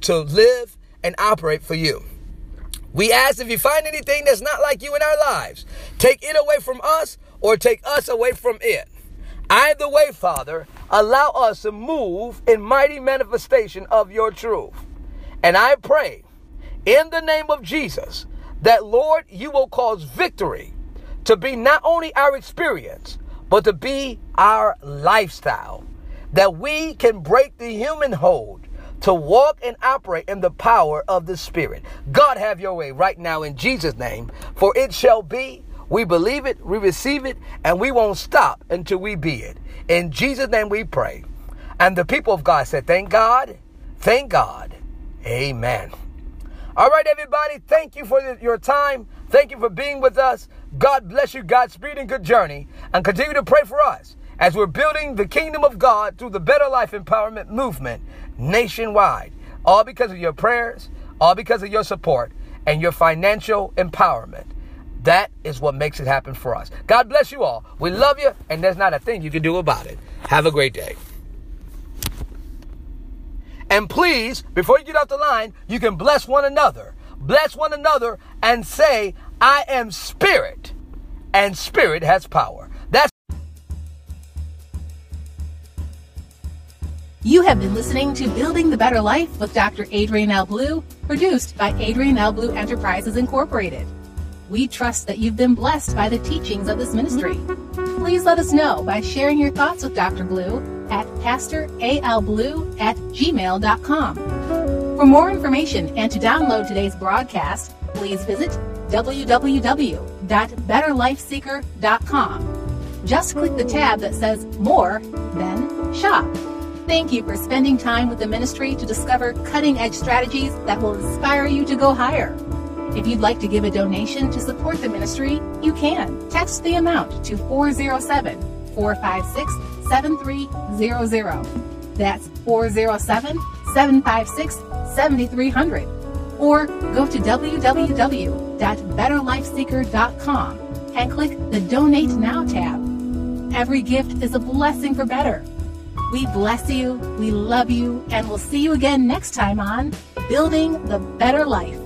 to live and operate for you. We ask if you find anything that's not like you in our lives, take it away from us or take us away from it. Either way, Father, allow us to move in mighty manifestation of your truth. And I pray in the name of Jesus that, Lord, you will cause victory to be not only our experience, but to be our lifestyle, that we can break the human hold to walk and operate in the power of the Spirit. God, have your way right now in Jesus' name, for it shall be. We believe it, we receive it, and we won't stop until we be it. In Jesus' name we pray. And the people of God said, thank God, thank God. Amen. All right, everybody, thank you for your time. Thank you for being with us. God bless you. Godspeed and good journey. And continue to pray for us as we're building the kingdom of God through the Better Life Empowerment Movement nationwide. All because of your prayers, all because of your support, and your financial empowerment. That is what makes it happen for us. God bless you all. We love you, and there's not a thing you can do about it. Have a great day. And please, before you get off the line, you can bless one another. Bless one another and say, I am spirit, and spirit has power. You have been listening to Building the Better Life with Dr. Adrian L. Blue, produced by Adrian L. Blue Enterprises Incorporated. We trust that you've been blessed by the teachings of this ministry. Please let us know by sharing your thoughts with Dr. Blue at pastoralblue@gmail.com. For more information and to download today's broadcast, please visit www.betterlifeseeker.com. Just click the tab that says More, then Shop. Thank you for spending time with the ministry to discover cutting-edge strategies that will inspire you to go higher. If you'd like to give a donation to support the ministry, you can. Text the amount to 407-456-7300. That's 407-756-7300. Or go to www.betterlifeseeker.com and click the Donate Now tab. Every gift is a blessing for better. We bless you, we love you, and we'll see you again next time on Building the Better Life.